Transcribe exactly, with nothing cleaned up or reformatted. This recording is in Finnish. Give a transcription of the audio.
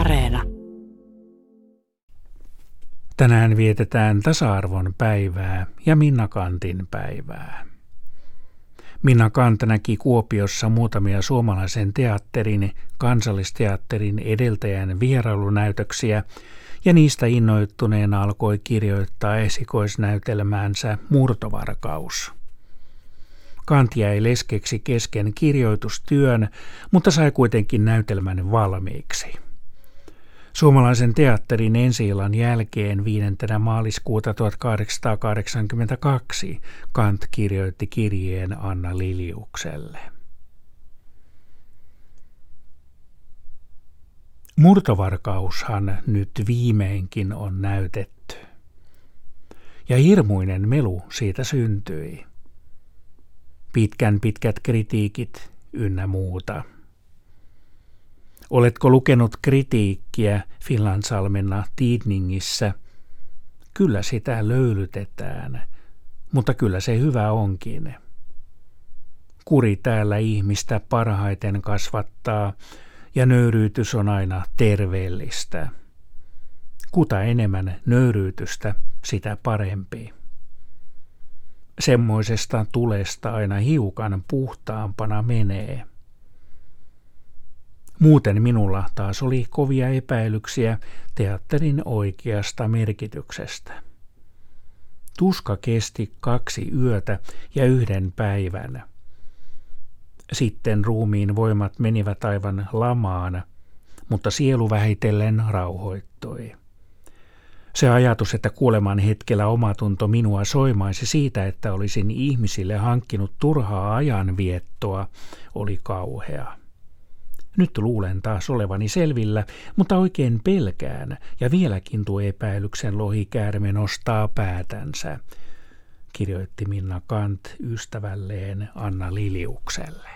Areena. Tänään vietetään tasa-arvon päivää ja Minna Canthin päivää. Minna Canth näki Kuopiossa muutamia suomalaisen teatterin, Kansallisteatterin edeltäjän vierailunäytöksiä ja niistä innoittuneena alkoi kirjoittaa esikoisnäytelmäänsä Murtovarkaus. Canth jäi leskeksi kesken kirjoitustyön, mutta sai kuitenkin näytelmän valmiiksi. Suomalaisen teatterin ensi-illan jälkeen viidentenä maaliskuuta tuhatkahdeksansataakahdeksankymmentäkaksi Canth kirjoitti kirjeen Anna Liliukselle. Murtovarkaushan nyt viimeinkin on näytetty. Ja hirmuinen melu siitä syntyi. Pitkän pitkät kritiikit ynnä muuta. Oletko lukenut kritiikkiä Finlands Allmänna Tidningissä? Kyllä sitä löylytetään, mutta kyllä se hyvä onkin. Kuri täällä ihmistä parhaiten kasvattaa ja nöyryytys on aina terveellistä. Kuta enemmän nöyryytystä, sitä parempi. Semmoisesta tulesta aina hiukan puhtaampana menee. Muuten minulla taas oli kovia epäilyksiä teatterin oikeasta merkityksestä. Tuska kesti kaksi yötä ja yhden päivän. Sitten ruumiin voimat menivät aivan lamaan, mutta sielu vähitellen rauhoittui. Se ajatus, että kuoleman hetkellä omatunto minua soimaisi siitä, että olisin ihmisille hankkinut turhaa ajanviettoa, oli kauhea. Nyt luulen taas olevani selvillä, mutta oikein pelkään, ja vieläkin tuo epäilyksen lohikäärme nostaa päätänsä, kirjoitti Minna Canth ystävälleen Anna Liliukselle.